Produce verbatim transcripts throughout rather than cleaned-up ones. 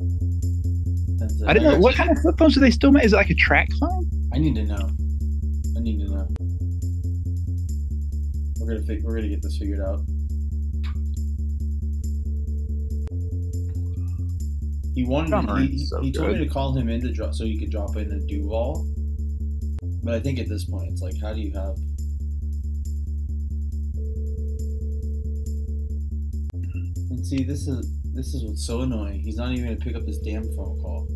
I don't know. What kind of flip phones do they still make? Is it like a track phone? I need to know. I need to know. We're gonna fig- we're gonna get this figured out. He wanted. He, so he told me to call him in to drop so he could drop in a Duval. But I think at this point, it's like, how do you have? And see, this is this is what's so annoying. He's not even gonna pick up this damn phone call.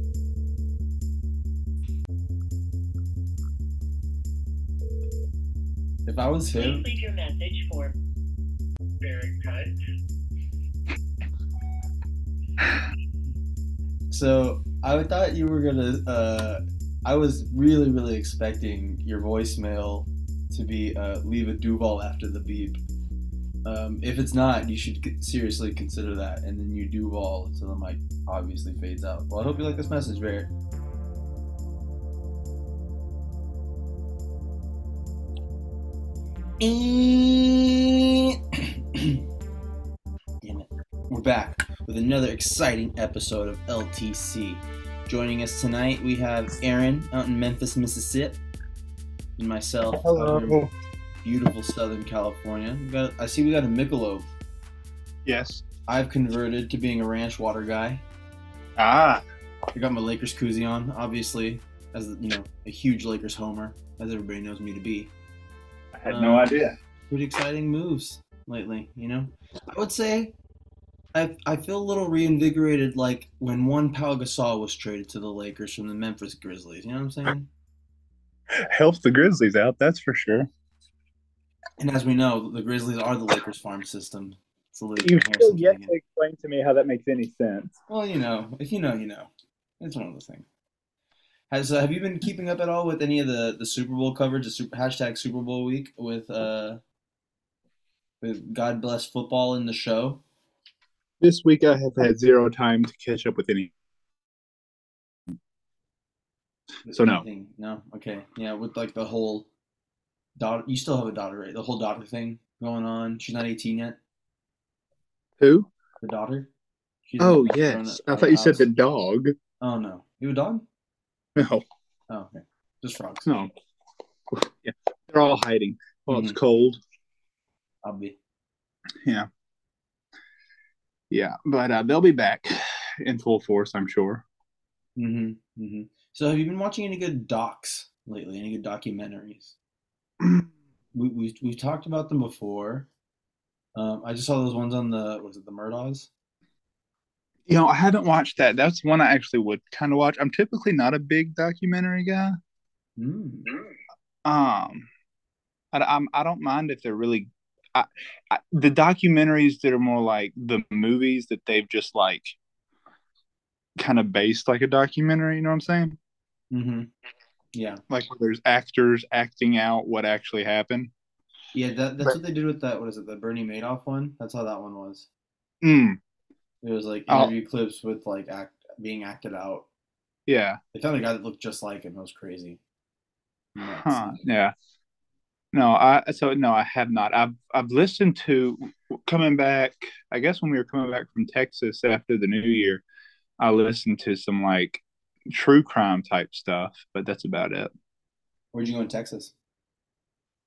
If I was him, please leave your message for Barry Cut. So I thought you were gonna. Uh, I was really, really expecting your voicemail to be uh, leave a Duval after the beep. Um, if it's not, you should seriously consider that. And then you Duval until the mic obviously fades out. Well, I hope you like this message, Barrett. Damn it. We're back with another exciting episode of L T C. Joining us tonight, we have Aaron out in Memphis, Mississippi, and myself out in beautiful Southern California. We got, I see we got a Michelob. Yes. I've converted to being a ranch water guy. Ah. I got my Lakers koozie on, obviously, as you know, a huge Lakers homer, as everybody knows me to be. I had um, no idea. Pretty exciting moves lately, you know? I would say... I I feel a little reinvigorated, like when one Pau Gasol was traded to the Lakers from the Memphis Grizzlies. You know what I'm saying? Helps the Grizzlies out, that's for sure. And as we know, the Grizzlies are the Lakers farm system. It's a little you still yet to explain to me how that makes any sense. Well, you know, if you know, you know. It's one of those things. Has uh, have you been keeping up at all with any of the, the Super Bowl coverage? The super, hashtag Super Bowl week with uh with God Bless Football in the show. This week I have had zero time to catch up with any. So no. No? Okay. Yeah, with like the whole daughter. You still have a daughter, right? The whole daughter thing going on. She's not eighteen yet. Who? The daughter. She's oh, yes. I thought you house. said the dog. Oh, no. You a dog? No. Oh, okay. Just frogs. No. Yeah. They're all hiding. Well, mm-hmm. It's cold. I'll be. Yeah. Yeah, but uh, they'll be back in full force, I'm sure. Mm-hmm, mm-hmm. So have you been watching any good docs lately, any good documentaries? we, we've, we've talked about them before. Um, I just saw those ones on the, was it the Murdaws? You know, I haven't watched that. That's one I actually would kind of watch. I'm typically not a big documentary guy. Mm. Um, I, I'm, I don't mind if they're really I, I, the documentaries that are more like the movies that they've just like kind of based like a documentary, you know what I'm saying? Mm-hmm. Yeah. Like where there's actors acting out what actually happened. Yeah, that, that's but, what they did with that, what is it, the Bernie Madoff one? That's how that one was. Mm. It was like interview oh. clips with like act being acted out. Yeah. They found a guy that looked just like him. It was crazy. Huh, yeah. No, I so no, I have not. I've I've listened to coming back. I guess when we were coming back from Texas after the New Year, I listened to some like true crime type stuff, but that's about it. Where'd you go in Texas?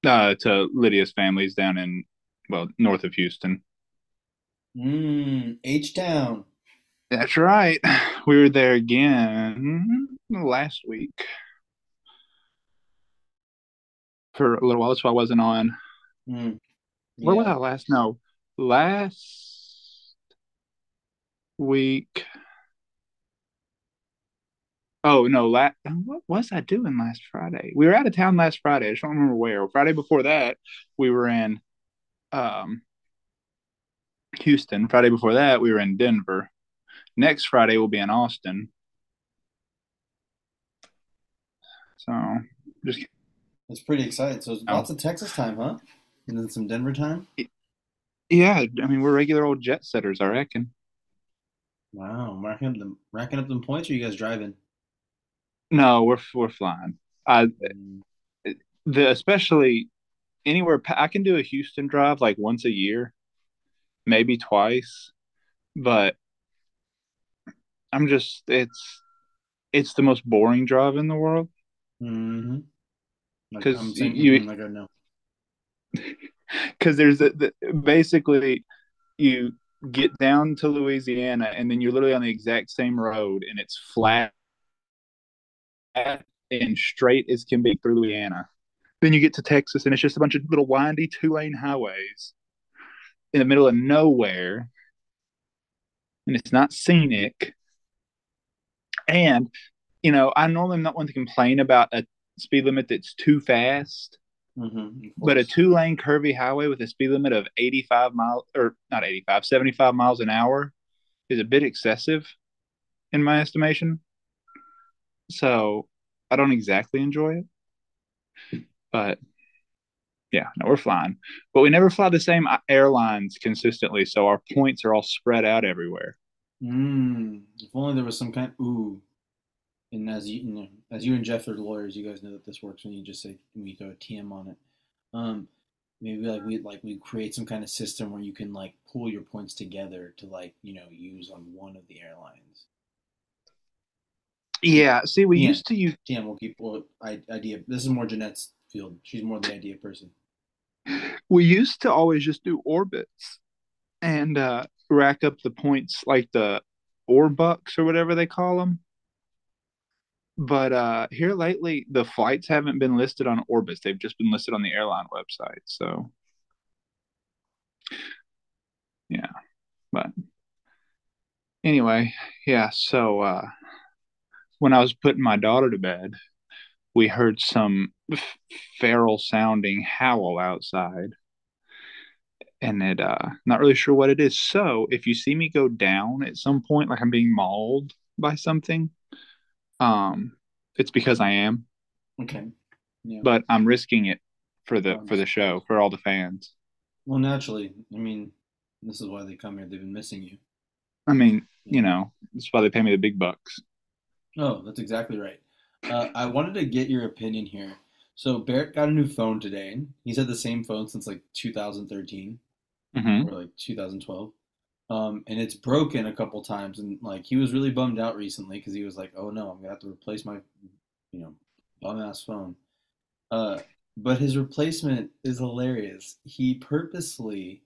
Uh, to Lydia's family's down in well north of Houston. Mm, H-Town. That's right. We were there again last week. For a little while, that's why I wasn't on. Mm. Yeah. Where was I last? No, last week. Oh no, last what was I doing last Friday? We were out of town last Friday. I just don't remember where. Friday before that, we were in um Houston. Friday before that, we were in Denver. Next Friday, we'll be in Austin. So just. It's pretty exciting. So lots oh. of Texas time, huh? And then some Denver time? Yeah. I mean, we're regular old jet setters, I reckon. Wow. Racking up them, racking up them points, or are you guys driving? No, we're we're flying. I, the Especially anywhere. I can do a Houston drive like once a year, maybe twice. But I'm just, it's, it's the most boring drive in the world. Mm-hmm. Because like, you, like, no. there's the, the, basically you get down to Louisiana and then you're literally on the exact same road and it's flat and straight as can be through Louisiana. Then you get to Texas and it's just a bunch of little windy two-lane highways in the middle of nowhere, and it's not scenic. And, you know, I normally am not one to complain about a speed limit that's too fast, mm-hmm, but a two-lane curvy highway with a speed limit of eighty-five miles, or not eighty-five, seventy-five miles an hour is a bit excessive in my estimation. So I don't exactly enjoy it, but yeah, no, we're flying, but we never fly the same airlines consistently. So our points are all spread out everywhere. Mm, if only there was some kind of, ooh. And as you, you know, as you and Jeff are lawyers, you guys know that this works when you just say, when you throw a T M on it. Um, maybe like we like we create some kind of system where you can like pull your points together to like, you know, use on one of the airlines. Yeah. See, we yeah. used to use T M. We'll keep well, I, idea. This is more Jeanette's field. She's more the idea person. We used to always just do orbits and uh, rack up the points like the Orbucks or whatever they call them. But uh, here lately, the flights haven't been listed on Orbitz. They've just been listed on the airline website. So, yeah. But anyway, yeah. So uh, when I was putting my daughter to bed, we heard some f- feral-sounding howl outside. And it, uh, not really sure what it is. So if you see me go down at some point, like I'm being mauled by something, Um, it's because I am. Okay. Yeah. But I'm risking it for the for the show, for all the fans. Well, naturally. I mean, this is why they come here. They've been missing you. I mean, you know, this is why they pay me the big bucks. Oh, that's exactly right. Uh, I wanted to get your opinion here. So Barrett got a new phone today. He's had the same phone since like two thousand thirteen mm-hmm. or like two thousand twelve. Um, and it's broken a couple times, and like he was really bummed out recently because he was like, "Oh no, I'm gonna have to replace my, you know, bum ass phone." Uh, but his replacement is hilarious. He purposely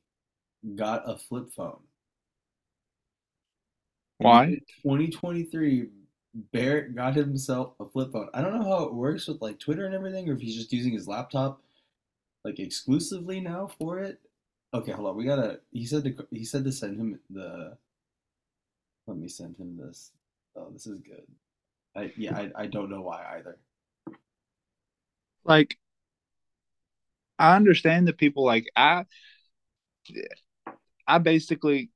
got a flip phone. Why? In twenty twenty-three, Barrett got himself a flip phone. I don't know how it works with like Twitter and everything, or if he's just using his laptop like exclusively now for it. Okay, hold on. We gotta. He said to. He said to send him the. Let me send him this. Oh, this is good. I yeah. I I don't know why either. Like, I understand that people like I. I basically.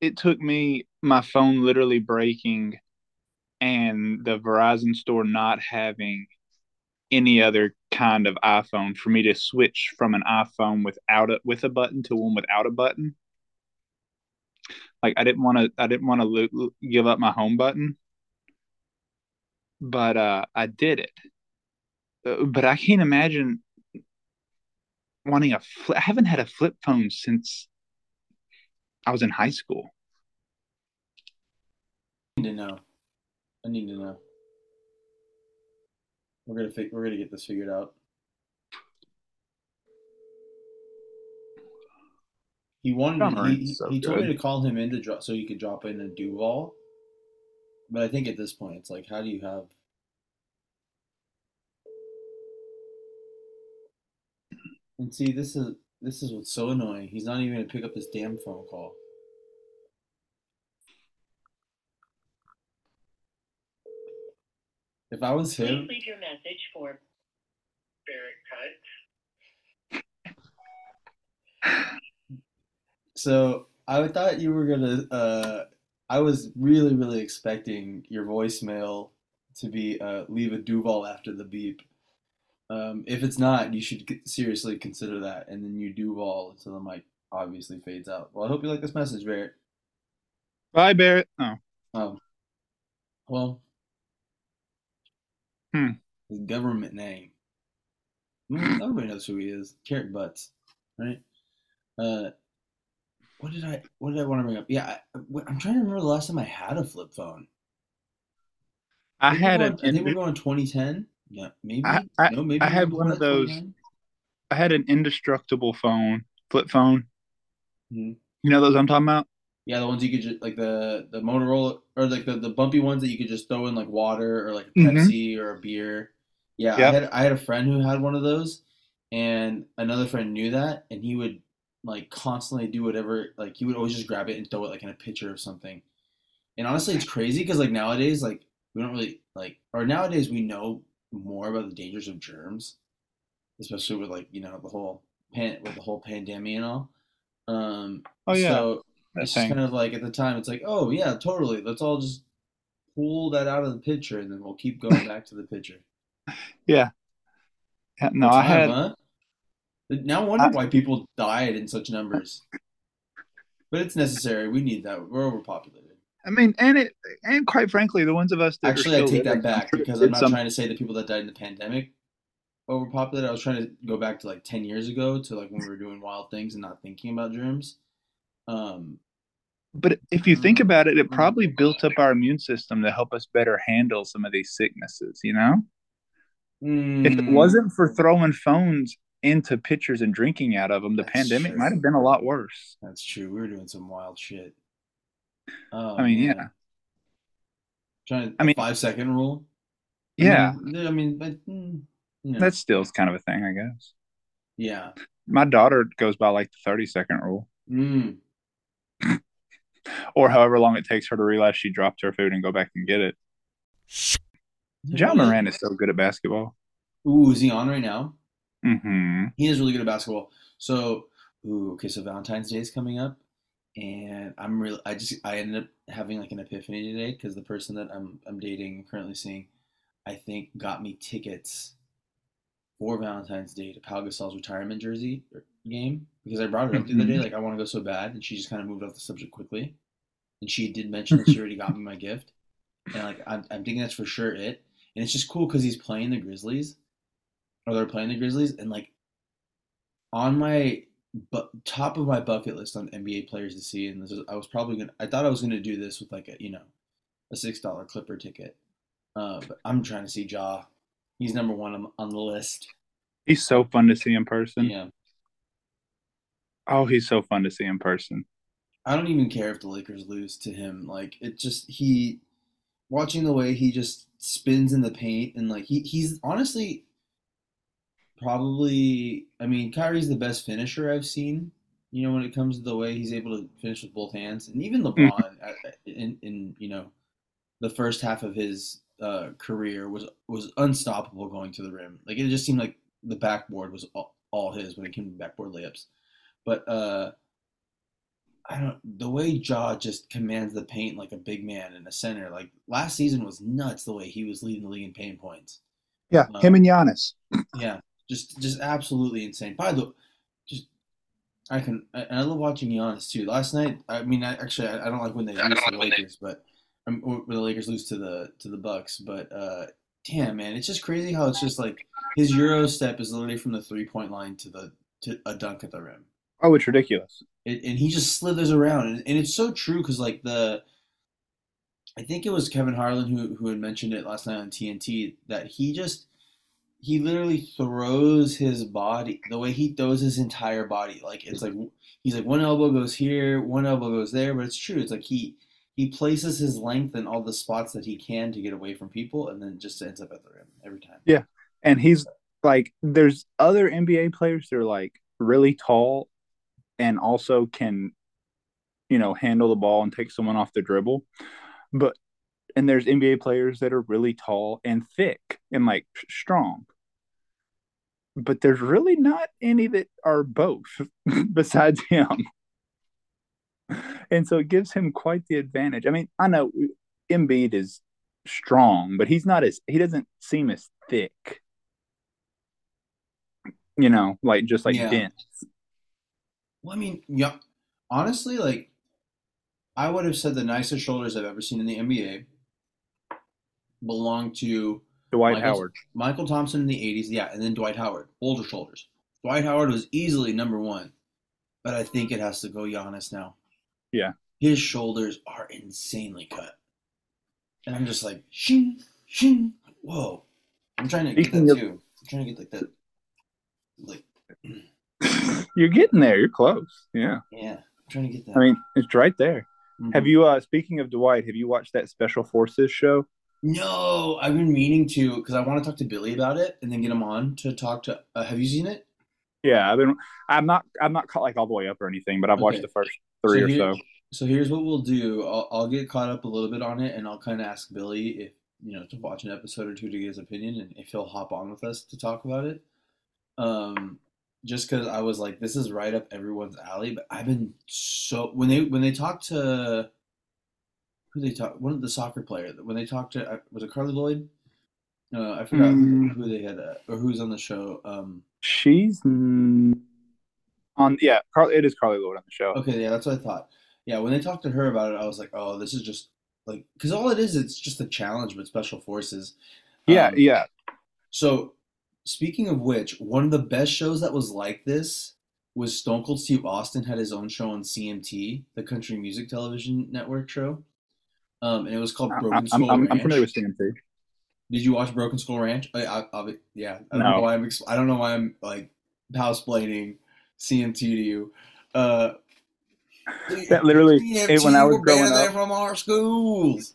It took me my phone literally breaking, and the Verizon store not having any other kind of iPhone for me to switch from an iPhone without a, with a button to one without a button. Like I didn't want to, I didn't want to lo- lo- give up my home button, but uh, I did it. Uh, but I can't imagine wanting a flip. I haven't had a flip phone since I was in high school. I need to know. I need to know. We're gonna fi- we're gonna get this figured out. He wanted he, so he told me to call him in to drop so he could drop in a Duval, but I think at this point it's like, how do you have? And see, this is this is what's so annoying. He's not even gonna pick up his damn phone call. If I was him, please leave your message for Barrett Cut. So I thought you were gonna. Uh, I was really, really expecting your voicemail to be uh, leave a Duval after the beep. Um, if it's not, you should seriously consider that, and then you Duval until the mic obviously fades out. Well, I hope you like this message, Barrett. Bye, Barrett. Oh. Oh. Well. His government name. Everybody knows who he is. Carrot Butts, right? Uh, What did I What did I want to bring up? Yeah, I, I'm trying to remember the last time I had a flip phone. I maybe had it. I think we're going twenty ten. Yeah, maybe. I, I, no, maybe I had one of those. twenty ten? I had an indestructible phone, flip phone. Mm-hmm. You know those I'm talking about? Yeah, the ones you could just like the the Motorola or like the, the bumpy ones that you could just throw in like water or like a Pepsi mm-hmm. or a beer. Yeah, yep. I had I had a friend who had one of those, and another friend knew that, and he would like constantly do whatever. Like he would always just grab it and throw it like in a pitcher or something. And honestly, it's crazy because like nowadays, like we don't really like, or nowadays we know more about the dangers of germs, especially with like you know the whole pan with the whole pandemic and all. Um, oh yeah. So, It's just kind of like at the time, it's like, oh, yeah, totally. Let's all just pull that out of the picture and then we'll keep going back to the picture. Yeah. No, time, I had. Huh? Now I wonder I... why people died in such numbers. But it's necessary. We need that. We're overpopulated. I mean, and it, and quite frankly, the ones of us that actually, I take that back because I'm not some... trying to say the people that died in the pandemic overpopulated. I was trying to go back to like ten years ago to like when we were doing wild things and not thinking about germs. Um, But if you think about it, it probably built up our immune system to help us better handle some of these sicknesses, you know? Mm. If it wasn't for throwing phones into pitchers and drinking out of them, the That's pandemic true. Might have been a lot worse. That's true. We were doing some wild shit. Oh, I mean, man. yeah. Trying to, I mean, five-second rule? Yeah. I mean, I mean but, you know. That still is kind of a thing, I guess. Yeah. My daughter goes by, like, the thirty-second rule. Mm. Or however long it takes her to realize she dropped her food and go back and get it. Ja Morant is so good at basketball. Ooh, is he on right now? Mm-hmm. He is really good at basketball. So, ooh, okay, so Valentine's Day is coming up, and I'm really, I just, I ended up having like an epiphany today because the person that I'm, I'm dating, currently seeing, I think got me tickets for Valentine's Day to Pau Gasol's retirement jersey game because I brought it up the other day. Like, I want to go so bad, and she just kind of moved off the subject quickly. And she did mention that she already got me my gift, and like I'm, I'm thinking that's for sure it. And it's just cool because he's playing the Grizzlies, or they're playing the Grizzlies, and like on my bu- top of my bucket list on N B A players to see. And this is, I was probably gonna, I thought I was gonna do this with like a you know a six dollar Clipper ticket, uh, but I'm trying to see Ja. He's number one on, on the list. He's so fun to see in person. Yeah. Oh, he's so fun to see in person. I don't even care if the Lakers lose to him. Like, it just, he, watching the way he just spins in the paint, and like, he, he's honestly probably, I mean, Kyrie's the best finisher I've seen, you know, when it comes to the way he's able to finish with both hands. And even LeBron in, in, you know, the first half of his uh, career was, was unstoppable going to the rim. Like, it just seemed like the backboard was all, all his when it came to backboard layups. But, uh, I don't. The way Ja just commands the paint like a big man and a center. Like last season was nuts. The way he was leading the league in paint points. Yeah, um, him and Giannis. Yeah, just just absolutely insane. By the, just I can. I, and I love watching Giannis too. Last night, I mean, I, actually, I, I don't like when they lose to the Lakers, but um, when the Lakers lose to the to the Bucks. But uh, damn, man, it's just crazy how it's just like his Euro step is literally from the three point line to the to a dunk at the rim. Oh, it's ridiculous. It, and he just slithers around. And, and it's so true because, like, the – I think it was Kevin Harlan who, who had mentioned it last night on T N T that he just – he literally throws his body – the way he throws his entire body. Like, it's like – he's like, one elbow goes here, one elbow goes there. But it's true. It's like he he places his length in all the spots that he can to get away from people and then just ends up at the rim every time. Yeah. And he's, like – there's other N B A players that are, like, really tall – and also can, you know, handle the ball and take someone off the dribble. But, and there's N B A players that are really tall and thick and, like, strong. But there's really not any that are both besides him. And so it gives him quite the advantage. I mean, I know Embiid is strong, but he's not as, he doesn't seem as thick. You know, like, just like yeah. dense. Well, I mean, yeah, honestly, like, I would have said the nicest shoulders I've ever seen in the N B A belong to Dwight Michael, Howard. Michael Thompson in the eighties, yeah, and then Dwight Howard, older shoulders. Dwight Howard was easily number one. but I think it has to go Giannis now. Yeah. His shoulders are insanely cut. And I'm just like, shing, shing, whoa. I'm trying to get that too. I'm trying to get like that. Like, you're getting there. You're close. Yeah. Yeah. I'm trying to get that. I mean, it's right there. Mm-hmm. Have you, uh, speaking of Dwight, have you watched that Special Forces show? No, I've been meaning to, because I want to talk to Billy about it and then get him on to talk to, uh, have you seen it? Yeah, I've been, I'm not, I'm not caught like all the way up or anything, but I've okay. watched the first three so or here, so. So here's what we'll do. I'll, I'll get caught up a little bit on it, and I'll kind of ask Billy if, you know, to watch an episode or two to get his opinion, and if he'll hop on with us to talk about it. Um, just because I was like, this is right up everyone's alley, but I've been so, when they, when they talk to, who they talk, one of the soccer players, when they talked to, was it Carly Lloyd? Uh, I forgot mm. who they had, uh, or who's on the show. Um, She's on, yeah, it is Carly Lloyd on the show. Okay, yeah, that's what I thought. Yeah, when they talked to her about it, I was like, oh, this is just, like, because all it is, it's just a challenge with Special Forces. Yeah, um, yeah. So, speaking of which, one of the best shows that was like this was Stone Cold Steve Austin had his own show on C M T, the Country Music Television Network show. Um, and it was called Broken Skull Ranch. I'm familiar with C M T. Did you watch Broken Skull Ranch? I, I, I, yeah. I don't, no. know why I'm, I don't know why I'm, like, houseblating C M T to you. Uh, that literally, it, when I was growing up. From our schools.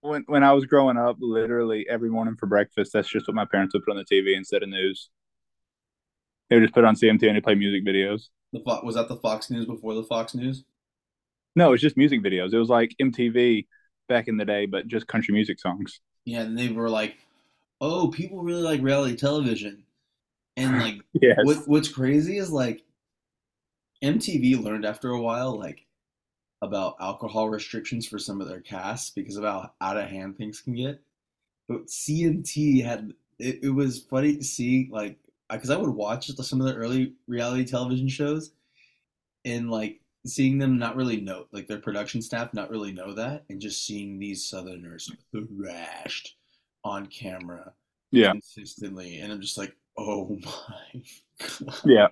When, when I was growing up, literally every morning for breakfast, that's just what my parents would put on the T V instead of news. They would just put on C M T and they play music videos. The Fo- was that the Fox News before the Fox News? No, it was just music videos. It was like M T V back in the day, but just country music songs. Yeah, and they were like, "Oh, people really like reality television," and like, yes. what, what's crazy is like, M T V learned after a while, like, about alcohol restrictions for some of their casts because of how out of hand things can get. But C M T had it. It was funny to see, like, because I would watch some of the early reality television shows, and like seeing them not really know, like their production staff not really know that, and just seeing these Southerners thrashed on camera, yeah, consistently, and I'm just like, oh my god. Yeah,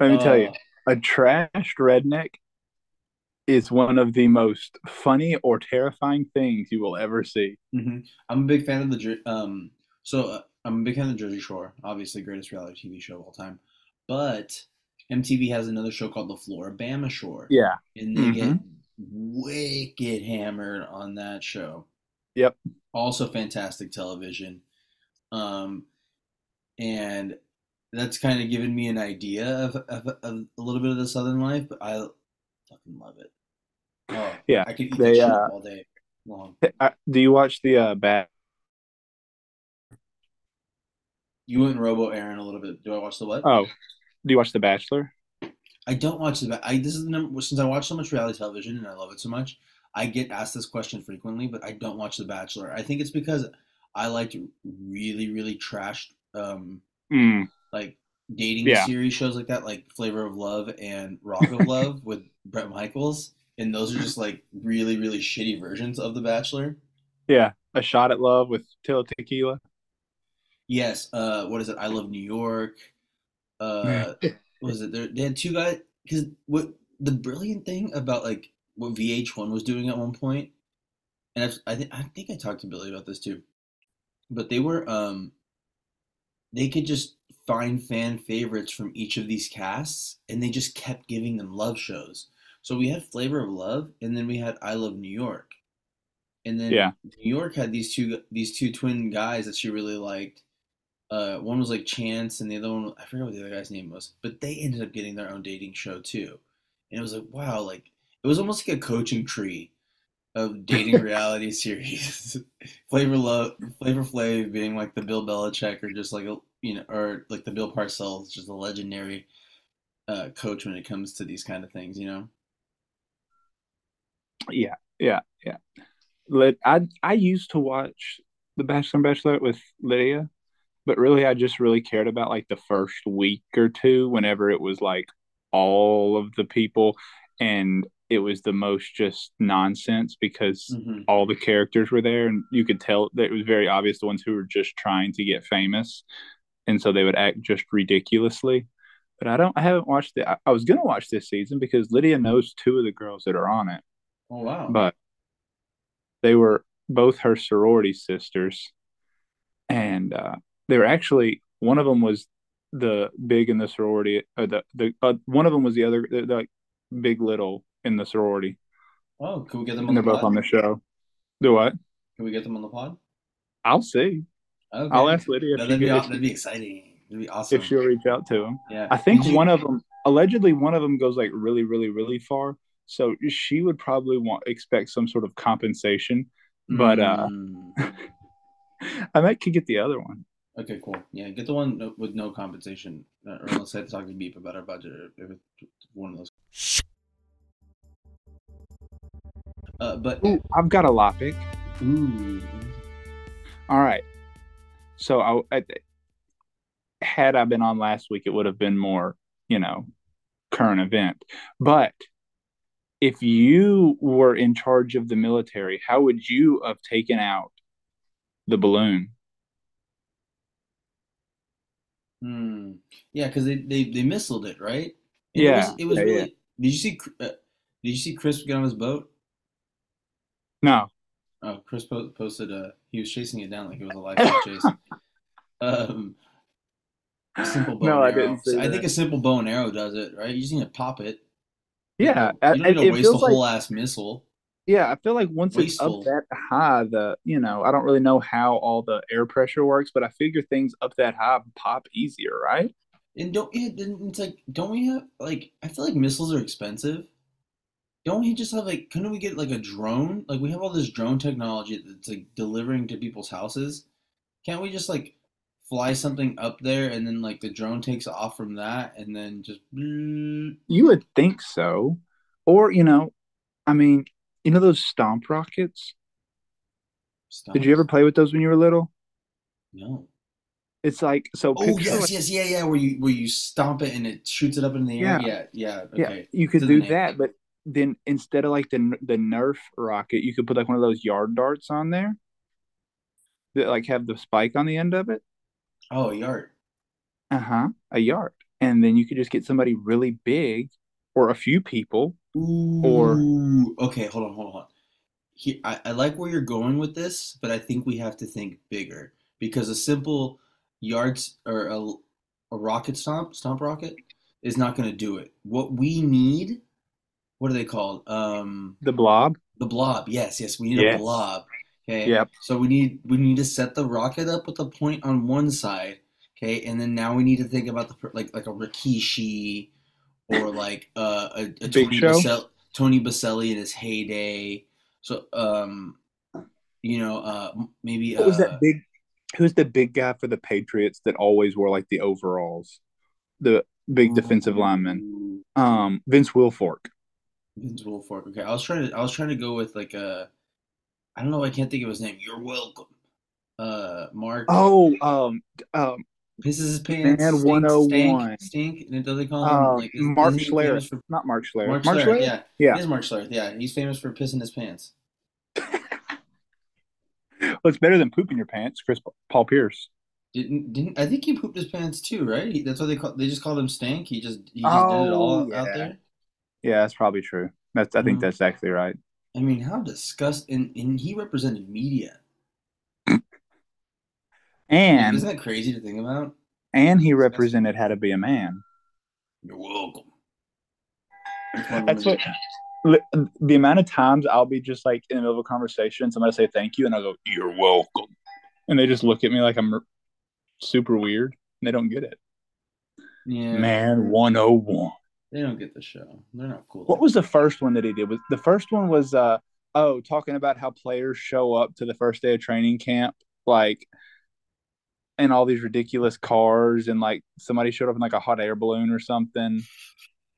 let me uh, tell you, a trashed redneck is one of the most funny or terrifying things you will ever see. Mm-hmm. I'm a big fan of the um. So uh, I'm a big fan of the Jersey Shore, obviously greatest reality T V show of all time, but M T V has another show called The Floribama Shore. Yeah. And they mm-hmm. get wicked hammered on that show. Yep. Also fantastic television. Um, and that's kind of given me an idea of, of, of a little bit of the Southern life, but I fucking love it. Oh, yeah. I could eat they, that shit uh, all day long. I, do you watch the uh, Bat? You and Robo Aaron a little bit. Do I watch the what? Oh. Do you watch The Bachelor? I don't watch The Bachelor. This is the number, since I watch so much reality television and I love it so much, I get asked this question frequently, but I don't watch The Bachelor. I think it's because I liked really, really trashed, um, mm. like dating yeah. series shows like that, like Flavor of Love and Rock of Love with Bret Michaels, and those are just like really, really shitty versions of The Bachelor. Yeah, A Shot at Love with Tila Tequila. Yes. Uh, what is it? I Love New York. Uh, what was it? There, they had two guys, because what the brilliant thing about like what V H one was doing at one point, and I, I think I think I talked to Billy about this too, but they were um, they could just find fan favorites from each of these casts, and they just kept giving them love shows. So we had Flavor of Love, and then we had I Love New York, and then yeah. New York had these two these two twin guys that she really liked. Uh, one was like Chance, and the other one, I forgot what the other guy's name was, but they ended up getting their own dating show too. And it was like, wow, like it was almost like a coaching tree of dating reality series. Flavor Love, Flavor Flav being like the Bill Belichick, or just like a, you know, or like the Bill Parcells, just a legendary uh, coach when it comes to these kind of things, you know? Yeah, yeah, yeah. Let I I used to watch The Bachelor and Bachelorette with Lydia. But really, I just really cared about like the first week or two whenever it was like all of the people and it was the most just nonsense because mm-hmm. all the characters were there and you could tell that it was very obvious the ones who were just trying to get famous. And so they would act just ridiculously. but I don't. I haven't watched it. I, I was gonna watch this season because Lydia knows two of the girls that are on it. Oh wow! But they were both her sorority sisters, and uh, they were actually one of them was the big in the sorority. Or the the uh, one of them was the other the, the like, big little in the sorority. Oh, can we get them? On and the they're pod? Both on the show. Do what? Can we get them on the pod? I'll see. Okay. I'll ask Lydia. If no, that'd, she, be, if, that'd be exciting. That'd be awesome. If she'll reach out to him. Yeah. I think you, one of them, allegedly one of them goes like really, really, really far. So she would probably want expect some sort of compensation. But mm. uh, I might could get the other one. Okay, cool. Yeah, get the one no, with no compensation. Or unless I talk to Beep about our budget. If it's one of those. Uh, but Ooh, I've got a lopic. Ooh. All right. So I, I, had I been on last week, it would have been more, you know, current event. But if you were in charge of the military, how would you have taken out the balloon? Hmm. Yeah, because they, they, they missiled it, right? And yeah. It was, it was yeah, really. Yeah. Did you see? Uh, did you see Chris get on his boat? No. Oh, Chris po- posted. Uh, he was chasing it down like it was a lifetime chase. Um, a simple bow no, and arrow. I didn't see that. I think a simple bow and arrow does it, right? You just need to pop it. Yeah, you don't, you don't need to waste the whole like, ass missile. Yeah, I feel like once Wasteful. It's up that high, the you know, I don't really know how all the air pressure works, but I figure things up that high pop easier, right? And don't it's like don't we have like I feel like missiles are expensive. Don't we just have like? Couldn't we get like a drone? Like we have all this drone technology that's like delivering to people's houses. Can't we just like fly something up there and then like the drone takes off from that and then just? You would think so, or you know, I mean, you know those stomp rockets. Stomp. Did you ever play with those when you were little? No. It's like so. Oh yes, like, yes, yeah, yeah. Where you where you stomp it and it shoots it up in the air. Yeah, yeah, yeah. Okay. Yeah, you could do that, but. Then instead of like the the Nerf rocket, you could put like one of those yard darts on there that like have the spike on the end of it. Oh, a yard. Uh-huh, a yard. And then you could just get somebody really big or a few people. Ooh, or okay, hold on, hold on. He, I, I like where you're going with this, but I think we have to think bigger because a simple yards or a, a rocket stomp, stomp rocket is not going to do it. What we need... What are they called? Um, the blob. The blob. Yes, yes. We need yes. a blob. Okay. Yep. So we need we need to set the rocket up with a point on one side. Okay, and then now we need to think about the like like a Rikishi or like uh, a, a Tony Bacelli, Tony Bacelli in his heyday. So um, you know, uh, maybe what uh, was that big? Who's the big guy for the Patriots that always wore like the overalls? The big defensive ooh. Lineman, um, Vince Wilfork. Okay, I was trying to. I was trying to go with like a. I don't know. I can't think of his name. You're welcome, uh, Mark. Oh, um, um, pisses his pants. Man, one oh one stink. And does they call him uh, like, is, Mark Schlereth? For... Not Mark Schlereth. Mark, Mark Schlereth. Yeah, yeah. He's Mark Schlereth. Yeah, he's famous for pissing his pants. Well, it's better than pooping your pants, Chris Paul Pierce. Didn't didn't I think he pooped his pants too? Right. He, that's what they call. They just called him stank. He just he just oh, did it all yeah. out there. Yeah, that's probably true. That's I think mm. that's actually right. I mean, how disgusting! And, and he represented media. And isn't that crazy to think about? And he represented how to be a man. You're welcome. That's what the amount of times I'll be just like in the middle of a conversation, somebody say thank you, and I'll go, "You're welcome," and they just look at me like I'm super weird, and they don't get it. Yeah, man, one oh one. They don't get the show. They're not cool. What was the first one that he did? Was the first one was uh oh talking about how players show up to the first day of training camp like in all these ridiculous cars and like somebody showed up in like a hot air balloon or something.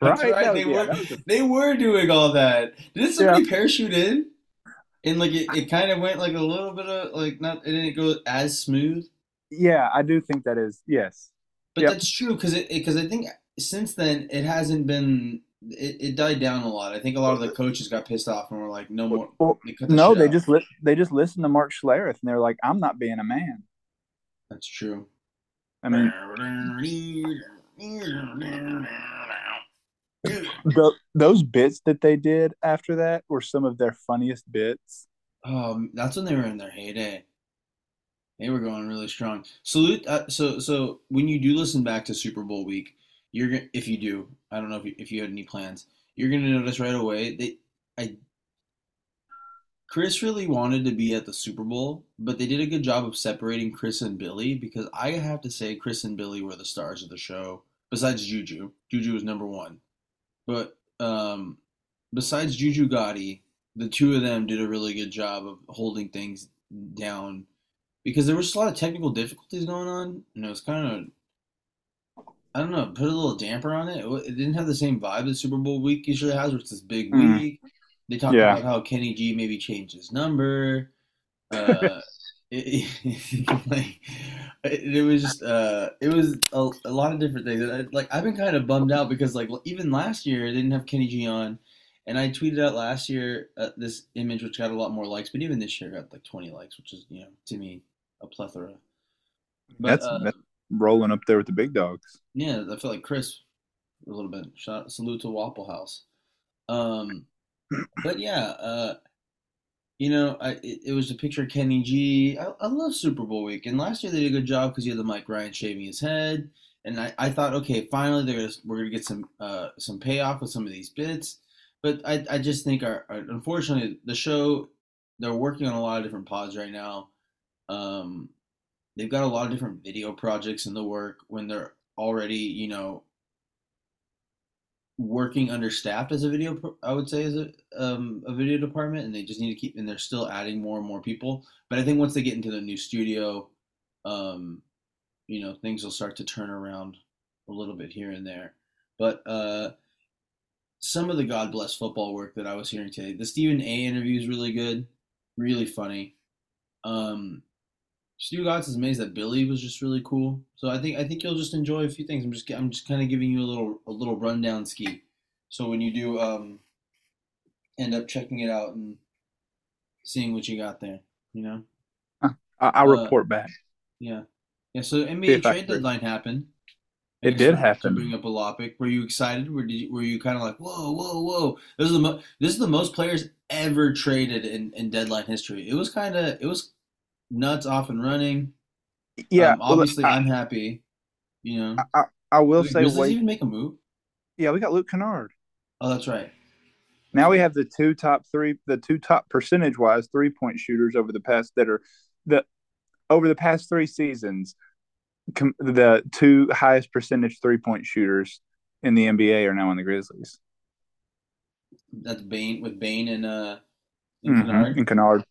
That's right, right. They yeah, were a... they were doing all that. Did somebody yeah. parachute in? And like it, it kind of went like a little bit of like not it didn't go as smooth. Yeah, I do think that is yes. But yep. that's true because it because I think. Since then, it hasn't been. It, it died down a lot. I think a lot of the coaches got pissed off and were like, "No more." Well, they cut no, they out. just li- they just listened to Mark Schlereth and they're like, "I'm not being a man." That's true. I mean, The, those bits that they did after that were some of their funniest bits. Um, that's when they were in their heyday. They were going really strong. Salute. Uh, so, so when you do listen back to Super Bowl week, you're gonna, if you do, I don't know if you, if you had any plans, you're gonna notice right away that I. Chris really wanted to be at the Super Bowl, but they did a good job of separating Chris and Billy, because I have to say Chris and Billy were the stars of the show. Besides Juju, Juju was number one, but um, besides Juju Gotti, the two of them did a really good job of holding things down, because there was just a lot of technical difficulties going on, and it was kind of, I don't know, put a little damper on it. It didn't have the same vibe that Super Bowl week usually has, which is big mm. week. They talked yeah. about how Kenny G maybe changed his number. Uh, it, it, like, it, it was just, uh, it was a, a lot of different things. And I, like, I've been kind of bummed out because, like, even last year they didn't have Kenny G on, and I tweeted out last year uh, this image which got a lot more likes, but even this year got like twenty likes, which is, you know, to me a plethora. But, that's, uh, that's rolling up there with the big dogs. Yeah, I feel like Chris a little bit. Shout, salute to Waffle House. Um. But yeah, uh, you know, I, it, it was a picture of Kenny G. I, I love Super Bowl week, and last year they did a good job because you had the Mike Ryan shaving his head, and I, I thought, okay, finally they're gonna, we're gonna get some uh, some payoff with some of these bits. But I I just think our, our unfortunately the show, they're working on a lot of different pods right now. Um, they've got a lot of different video projects in the work when they're already, you know, working understaffed as a video, I would say, as a um, a video department, and they just need to keep, and they're still adding more and more people. But I think once they get into the new studio, um, you know, things will start to turn around a little bit here and there. But uh, some of the God Bless Football work that I was hearing today, the Stephen A. interview is really good, really funny. Um, Stu Gotts is amazed that Billy was just really cool. So I think I think you'll just enjoy a few things. I'm just I'm just kind of giving you a little a little rundown ski. So when you do um, end up checking it out and seeing what you got there, you know. I'll uh, report back. Yeah, yeah. So N B A trade deadline happened. It did happen. To bring up a topic, were you excited? Were did you, were you kind of like whoa whoa whoa? This is the mo- this is the most players ever traded in, in deadline history. It was kind of it was. Nuts off and running. Yeah, um, obviously well, I, I'm happy. You know, I, I, I will Wait, say. Does this even make a move? Yeah, we got Luke Kennard. Oh, that's right. Now we have the two top three, the two top percentage-wise three-point shooters over the past that are the over the past three seasons. Com, the two highest percentage three-point shooters in the N B A are now on the Grizzlies. That's Bain with Bain and uh and mm-hmm, Kennard. And Kennard.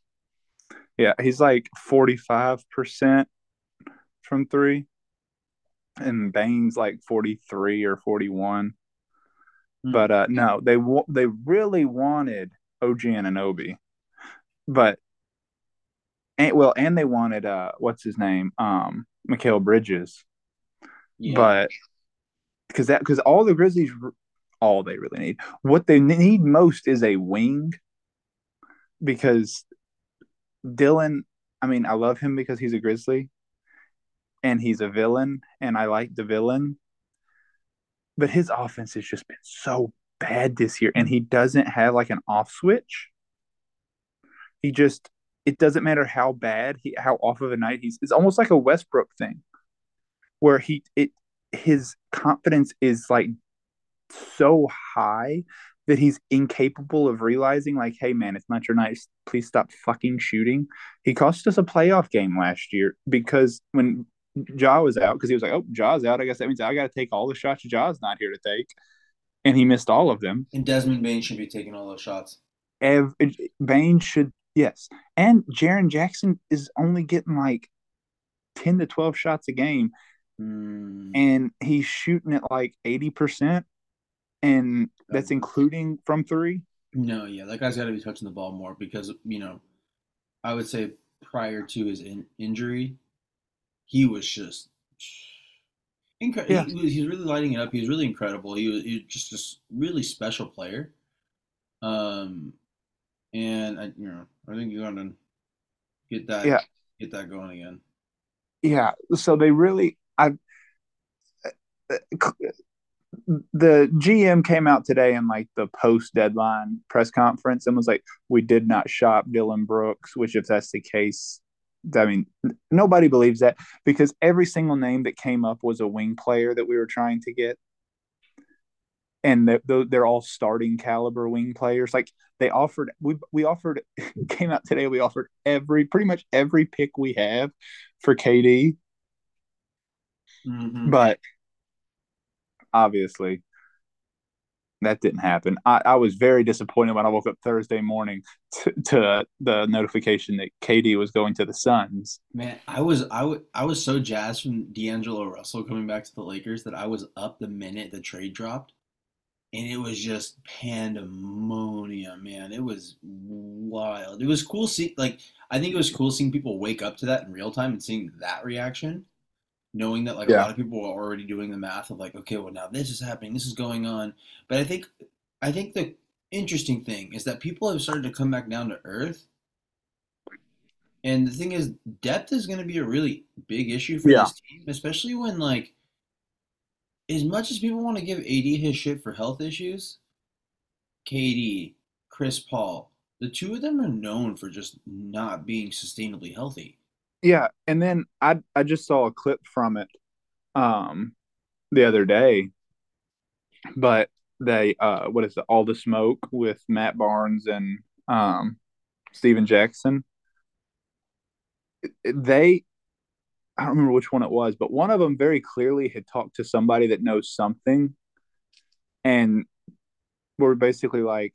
Yeah, he's like forty-five percent from three, and Bain's like forty-three or forty-one. Mm-hmm. But uh, no, they wa- they really wanted O G Anunoby, but and, well, and they wanted uh, what's his name, um, Mikal Bridges, yeah. But because that because all the Grizzlies, all they really need, what they need most is a wing, because. Dylan, I mean, I love him because he's a Grizzly, and he's a villain, and I like the villain. But his offense has just been so bad this year, and he doesn't have, like, an off switch. He just – it doesn't matter how bad, he, how off of a night he's – it's almost like a Westbrook thing where he – it his confidence is, like, so high – that he's incapable of realizing, like, hey, man, it's not your night. Please stop fucking shooting. He cost us a playoff game last year because when Ja was out, because he was like, oh, Ja's out. I guess that means I got to take all the shots Ja's not here to take. And he missed all of them. And Desmond Bain should be taking all those shots. Ev- Bain should, yes. And Jaren Jackson is only getting, like, ten to twelve shots a game. Mm. And he's shooting at, like, eighty percent. And that's including from three? No, yeah. That guy's got to be touching the ball more because, you know, I would say prior to his in- injury, he was just incredible. Yeah. He, he's really lighting it up. He's really incredible. He was, he was just a really special player. Um, And, I, you know, I think you're going to get that yeah. get that going again. Yeah. So they really – I the G M came out today in like the post deadline press conference and was like, we did not shop Dylan Brooks, which if that's the case, I mean, nobody believes that because every single name that came up was a wing player that we were trying to get. And they're all starting caliber wing players. Like they offered, we we offered, came out today, we offered every, pretty much every pick we have for K D. Mm-hmm. But obviously that didn't happen. I, I was very disappointed when I woke up Thursday morning to, to the notification that K D was going to the Suns. Man, I was I, w- I was so jazzed from D'Angelo Russell coming back to the Lakers that I was up the minute the trade dropped. And it was just pandemonium, man. It was wild. It was cool see, like I think it was cool seeing people wake up to that in real time and seeing that reaction, knowing that like yeah. a lot of people were already doing the math of like, okay, well now this is happening, this is going on. But I think I think the interesting thing is that people have started to come back down to earth. And the thing is, depth is going to be a really big issue for yeah. this team, especially when like. As much as people want to give A D his shit for health issues, K D, Chris Paul, the two of them are known for just not being sustainably healthy. Yeah, and then I I just saw a clip from it um, the other day, but they uh, what is it? All the Smoke with Matt Barnes and um, Steven Jackson. They. I don't remember which one it was, but one of them very clearly had talked to somebody that knows something. And we're basically like,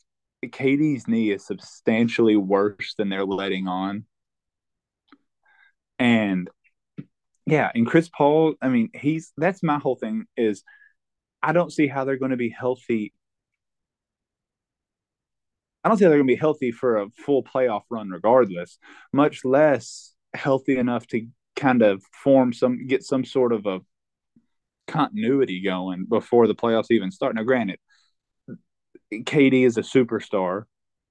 K D's knee is substantially worse than they're letting on. And yeah. And Chris Paul, I mean, he's, that's my whole thing is I don't see how they're going to be healthy. I don't see how they're going to be healthy for a full playoff run, regardless, much less healthy enough to kind of form some, get some sort of a continuity going before the playoffs even start. Now, granted, K D is a superstar.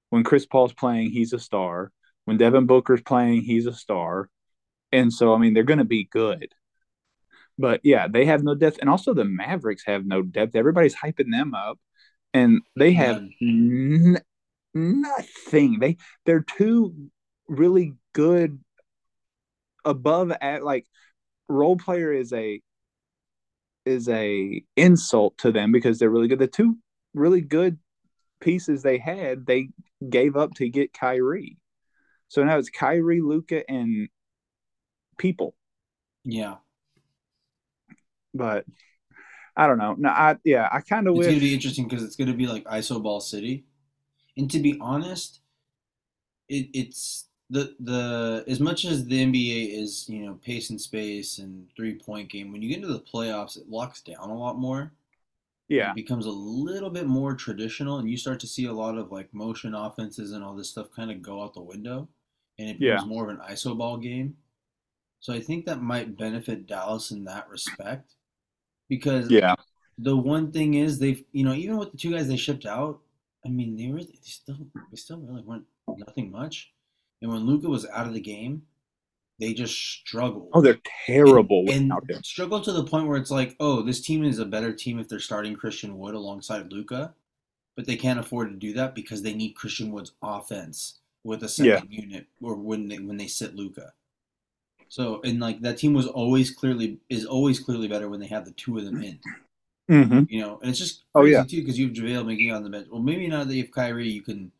When Chris Paul's playing, he's a star. When Devin Booker's playing, he's a star. And so, I mean, they're going to be good. But, yeah, they have no depth. And also the Mavericks have no depth. Everybody's hyping them up. And they have n- nothing. They, they're two really good above at like role player is a is a insult to them because they're really good. The two really good pieces they had, they gave up to get Kyrie. So now it's Kyrie, Luka, and people. Yeah. But I don't know. No, I yeah, I kind of wish. It's going to be interesting because it's going to be like I S O Ball City. And to be honest, it, it's The the as much as the N B A is, you know, pace and space and three-point game, when you get into the playoffs, it locks down a lot more. Yeah. It becomes a little bit more traditional, and you start to see a lot of, like, motion offenses and all this stuff kind of go out the window, and it becomes yeah. more of an I S O ball game. So I think that might benefit Dallas in that respect because yeah. the one thing is they've, you know, even with the two guys they shipped out, I mean, they, really, they, still, they still really weren't nothing much. And when Luka was out of the game, they just struggled. Oh, they're terrible. And, and struggled to the point where it's like, oh, this team is a better team if they're starting Christian Wood alongside Luka. But they can't afford to do that because they need Christian Wood's offense with a second yeah. unit or when they, when they sit Luka. So, and like that team was always clearly, is always clearly better when they have the two of them in. Mm-hmm. You know, and it's just crazy oh, yeah. too because you have JaVale McGee on the bench. Well, maybe now that you have Kyrie, you can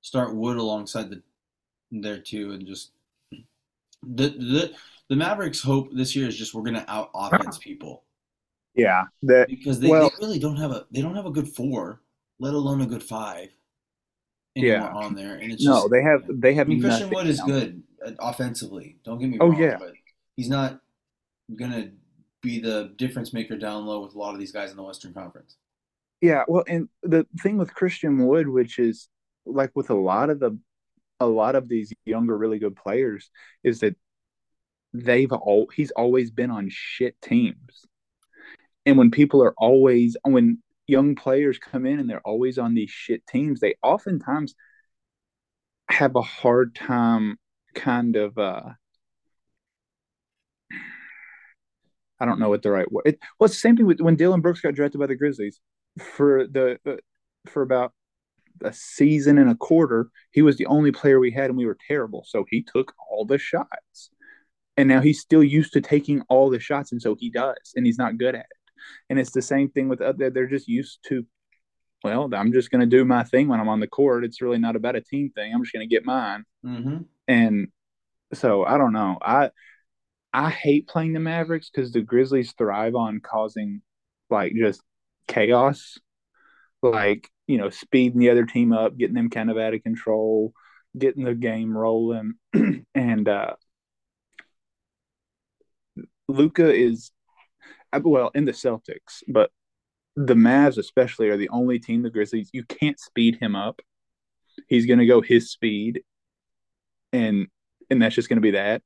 start Wood alongside the there too, and just the the the Mavericks' hope this year is just we're gonna out offense people. Yeah, that, because they, well, they really don't have a they don't have a good four, let alone a good five. Yeah, on there, and it's no, just, they have they have. I mean, Christian Wood is good offensively. Don't get me wrong. Oh yeah, but he's not gonna be the difference maker down low with a lot of these guys in the Western Conference. Yeah, well, and the thing with Christian Wood, which is like with a lot of the. a lot of these younger, really good players is that they've all, he's always been on shit teams. And when people are always, when young players come in and they're always on these shit teams, they oftentimes have a hard time kind of, uh, I don't know what the right word. It, well, it's the same thing with when Dylan Brooks got drafted by the Grizzlies for the uh, for about a season and a quarter. He was the only player we had, and we were terrible. So he took all the shots, and now he's still used to taking all the shots, and so he does, and he's not good at it. And it's the same thing with other. They're just used to. Well, I'm just going to do my thing when I'm on the court. It's really not about a team thing. I'm just going to get mine. Mm-hmm. And so I don't know. I I hate playing the Mavericks because the Grizzlies thrive on causing, like, just chaos. Like, you know, speeding the other team up, getting them kind of out of control, getting the game rolling. And uh, Luka is, well, in the Celtics, but the Mavs especially are the only team, the Grizzlies, you can't speed him up. He's going to go his speed, and and that's just going to be that.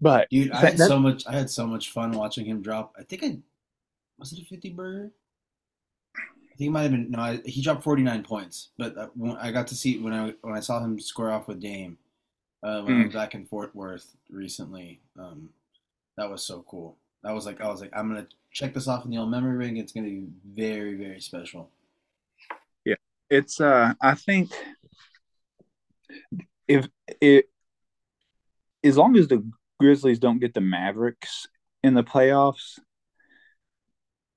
But dude, I had that, so much. I had so much fun watching him drop. I think I was it a fifty burger. I think it might have been. No, I, he dropped forty nine points. But I, when I got to see when I when I saw him square off with Dame uh, when mm. I was back in Fort Worth recently. Um, that was so cool. That was like I was like I'm gonna check this off in the old memory ring. It's gonna be very very special. Yeah, it's. Uh, I think if it as long as the Grizzlies don't get the Mavericks in the playoffs,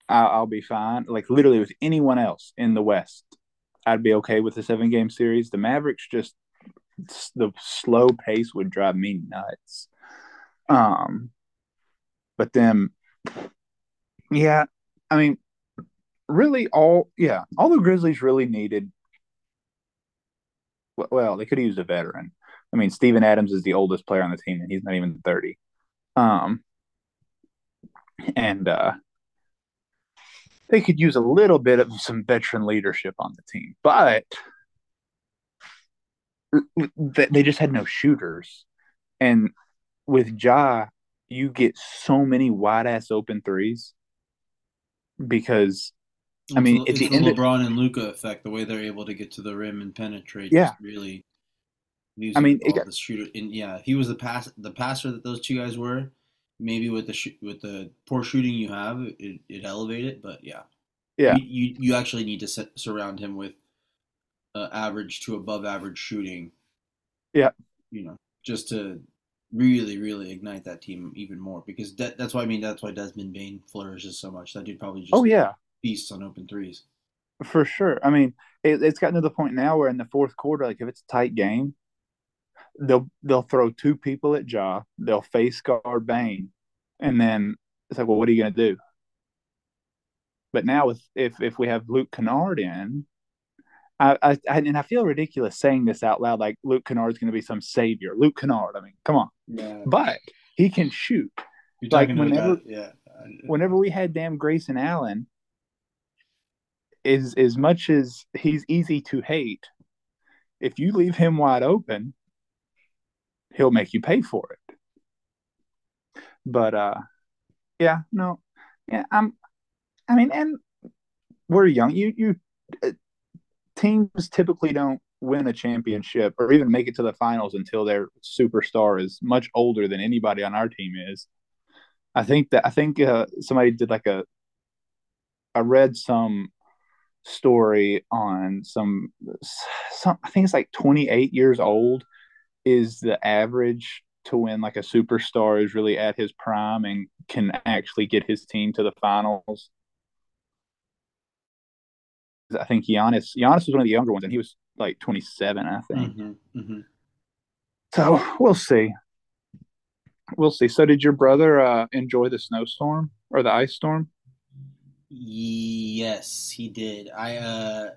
I'll, I'll be fine. Like, literally with anyone else in the West, I'd be okay with the seven-game series. The Mavericks, just the slow pace would drive me nuts. Um, but then, yeah, I mean, really all – yeah, all the Grizzlies really needed – well, they could have used a veteran. I mean, Steven Adams is the oldest player on the team, and he's not even thirty. Um, and uh, they could use a little bit of some veteran leadership on the team. But they just had no shooters. And with Ja, you get so many wide-ass open threes because, I mean, it's, it's the, the LeBron of, and Luka effect, the way they're able to get to the rim and penetrate yeah. is really – I mean, it got, the shooter, and yeah, if he was the pass, the passer that those two guys were. Maybe with the sh- with the poor shooting you have, it it elevated, but yeah, yeah, you you, you actually need to set, surround him with uh, average to above average shooting. Yeah, you know, just to really really ignite that team even more because de- that's why I mean that's why Desmond Bain flourishes so much. That dude probably just oh yeah feasts on open threes for sure. I mean, it, it's gotten to the point now where in the fourth quarter, like if it's a tight game. They'll they'll throw two people at Ja. They'll face guard Bane, and then it's like, well, what are you going to do? But now, with if if we have Luke Kennard in, I, I and I feel ridiculous saying this out loud, like Luke Kennard's going to be some savior. Luke Kennard, I mean, come on. Yeah. But he can shoot. You're like whenever, yeah. Whenever we had damn Grayson Allen, is as much as he's easy to hate, if you leave him wide open. He'll make you pay for it. But uh, yeah, no, yeah, I'm. I mean, and we're young. You, you uh, teams typically don't win a championship or even make it to the finals until their superstar is much older than anybody on our team is. I think that I think uh, somebody did like a. I read some story on some some. I think it's like twenty-eight years old. Is the average to when like a superstar is really at his prime and can actually get his team to the finals. I think Giannis, Giannis was one of the younger ones, and he was like twenty-seven, I think. Mm-hmm, mm-hmm. So we'll see. We'll see. So did your brother uh, enjoy the snowstorm or the ice storm? Yes, he did. I, uh,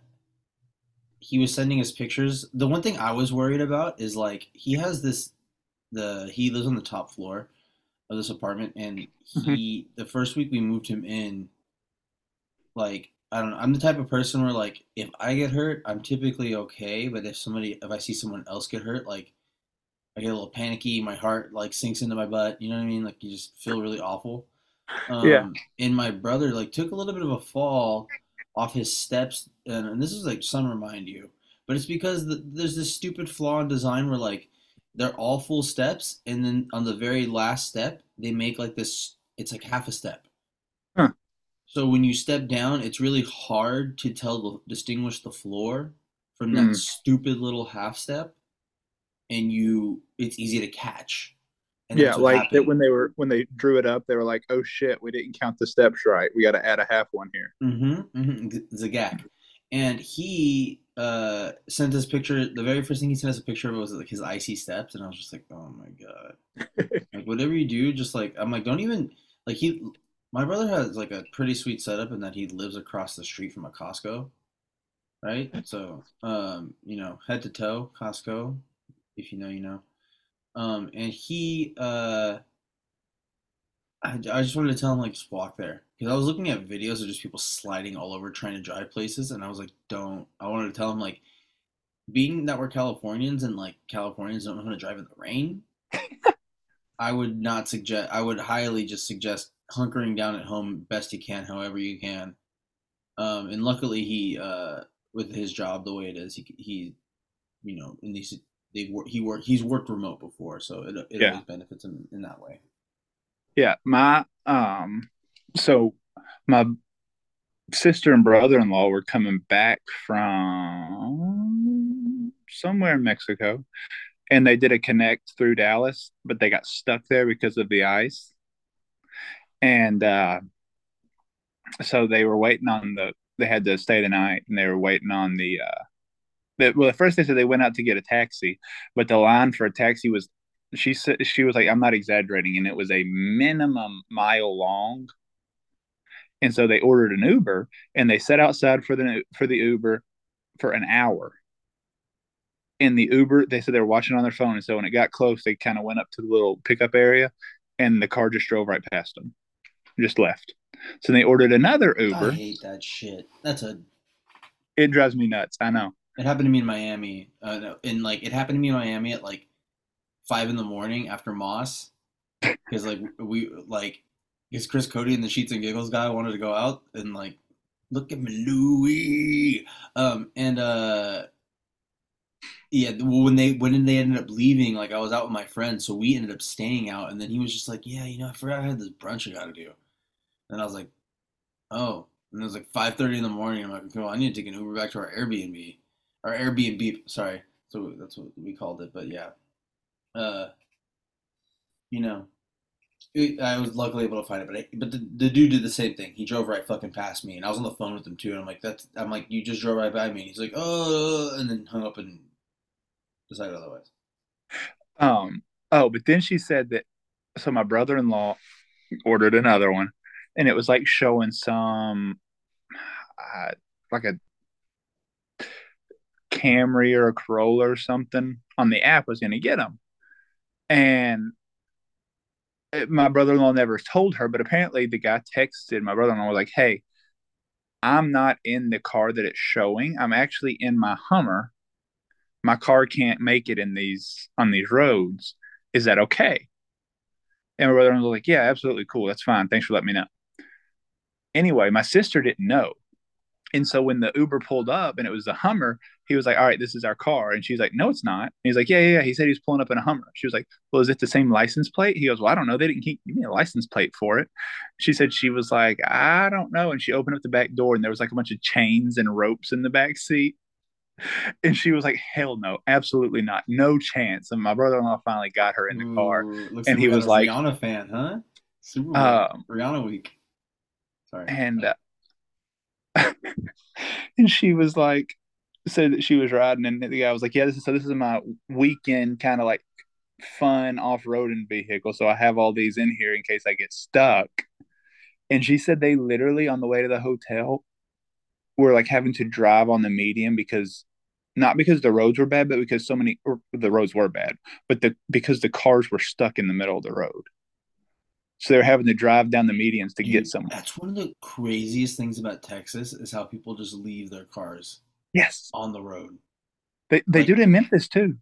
He was sending us pictures. The one thing I was worried about is like he has this the he lives on the top floor of this apartment and he mm-hmm. the first week we moved him in, like I don't know, I'm the type of person where like if I get hurt, I'm typically okay, but if somebody if I see someone else get hurt, like I get a little panicky, my heart like sinks into my butt, you know what I mean? Like you just feel really awful. Um yeah. And my brother like took a little bit of a fall off his steps, and, and this is like summer, mind you, but it's because the, there's this stupid flaw in design where like they're all full steps, and then on the very last step they make like this it's like half a step. Huh. So when you step down, it's really hard to tell, distinguish the floor from that mm. stupid little half step, and you, it's easy to catch. And yeah, like that when they were when they drew it up, they were like, "Oh shit, we didn't count the steps right. We got to add a half one here." Mm-hmm. mm-hmm. Zagak, and he uh, sent us picture. The very first thing he sent us a picture of was like his icy steps, and I was just like, "Oh my god!" Like whatever you do, just like I'm like, don't even like he. My brother has like a pretty sweet setup in that he lives across the street from a Costco, right? So um, you know, head to toe Costco. If you know, you know. Um, and he, uh, I, I just wanted to tell him, like, just walk there. Because I was looking at videos of just people sliding all over trying to drive places, and I was like, don't. I wanted to tell him, like, being that we're Californians and, like, Californians don't know how to drive in the rain, I would not suggest, I would highly just suggest hunkering down at home best you can, however you can. Um, and luckily he, uh, with his job the way it is, he, he you know, in these They work. He worked. He's worked remote before, so it it yeah. always benefits him in that way. Yeah, my um, so my sister and brother-in-law were coming back from somewhere in Mexico, and they did a connect through Dallas, but they got stuck there because of the ice, and uh, so they were waiting on the. They had to stay the night, and they were waiting on the. Uh, Well, at first they said they went out to get a taxi, but the line for a taxi was, she said, she was like, I'm not exaggerating, and it was a minimum mile long. And so they ordered an Uber, and they sat outside for the for the Uber for an hour. And the Uber, they said they were watching on their phone, and so when it got close, they kind of went up to the little pickup area, and the car just drove right past them, just left. So they ordered another Uber. I hate that shit. That's a. It drives me nuts. I know. It happened to me in Miami, uh, and like it happened to me in Miami at like five in the morning after Moss, because like we like, because Chris Cody and the Sheets and Giggles guy wanted to go out and like, look at me, Louie, um, and uh, yeah, well, when they when they ended up leaving, like I was out with my friend, so we ended up staying out, and then he was just like, yeah, you know, I forgot I had this brunch I got to do, and I was like, oh, and it was like five thirty in the morning, I'm like, well, I need to take an Uber back to our Airbnb. Or Airbnb, sorry, so that's what we called it. But yeah, uh, you know, it, I was luckily able to find it. But I, but the, the dude did the same thing. He drove right fucking past me, and I was on the phone with him too. And I'm like, that's I'm like, you just drove right by me. And he's like, oh, and then hung up and decided otherwise. Um. Oh, but then she said that. So my brother-in-law ordered another one, and it was like showing some, uh, like a. Camry or a Corolla or something on the app was going to get them, and it, my brother-in-law never told her, but apparently the guy texted my brother-in-law was like, hey, I'm not in the car that it's showing, I'm actually in my Hummer, my car can't make it in these on these roads, is that okay? And my brother-in-law was like, yeah, absolutely, cool, that's fine, thanks for letting me know. Anyway, my sister didn't know. And so when the Uber pulled up and it was the Hummer, he was like, all right, this is our car. And she's like, no, it's not. And he's like, yeah, yeah, yeah. He said he was pulling up in a Hummer. She was like, well, is it the same license plate? He goes, well, I don't know. They didn't keep, give me a license plate for it. She said she was like, I don't know. And she opened up the back door and there was like a bunch of chains and ropes in the back seat. And she was like, hell no, absolutely not. No chance. And my brother-in-law finally got her in the Ooh, car. Looks and like he was like, Rihanna fan, huh? Super um, Rihanna week. Sorry. And, uh, and she was like, said that she was riding, and the guy was like, yeah, this is so this is my weekend kind of like fun off-roading vehicle, so I have all these in here in case I get stuck. And she said they literally on the way to the hotel were like having to drive on the median, because not because the roads were bad, but because so many or the roads were bad, but the because the cars were stuck in the middle of the road. So they're having to drive down the medians to Dude, get somewhere. That's one of the craziest things about Texas is how people just leave their cars. Yes. On the road. They they like, do it in Memphis too.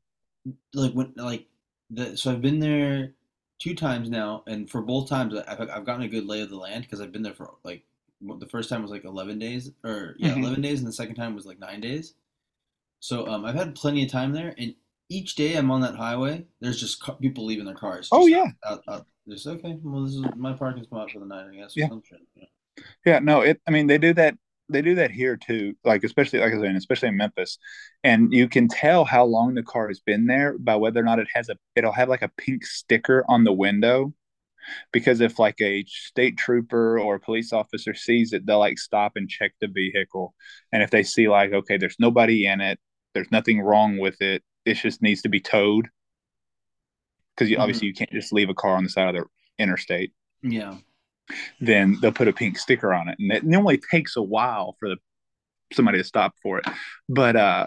Like when like the so I've been there two times now, and for both times I've I've gotten a good lay of the land because I've been there for like the first time was like eleven days or yeah mm-hmm. eleven days, and the second time was like nine days. So um, I've had plenty of time there, and each day I'm on that highway, there's just people leaving their cars. Oh yeah. Out, out, Just okay. Well, this is my parking spot for the night, I guess. Yeah. yeah. Yeah. No. It. I mean, they do that. They do that here too. Like especially, like I was saying, especially in Memphis, and you can tell how long the car has been there by whether or not it has a. It'll have like a pink sticker on the window, because if like a state trooper or a police officer sees it, they'll like stop and check the vehicle, and if they see like okay, there's nobody in it, there's nothing wrong with it, it just needs to be towed. Because mm-hmm. obviously you can't just leave a car on the side of the interstate. Yeah. Then they'll put a pink sticker on it, and it normally takes a while for the somebody to stop for it. But uh,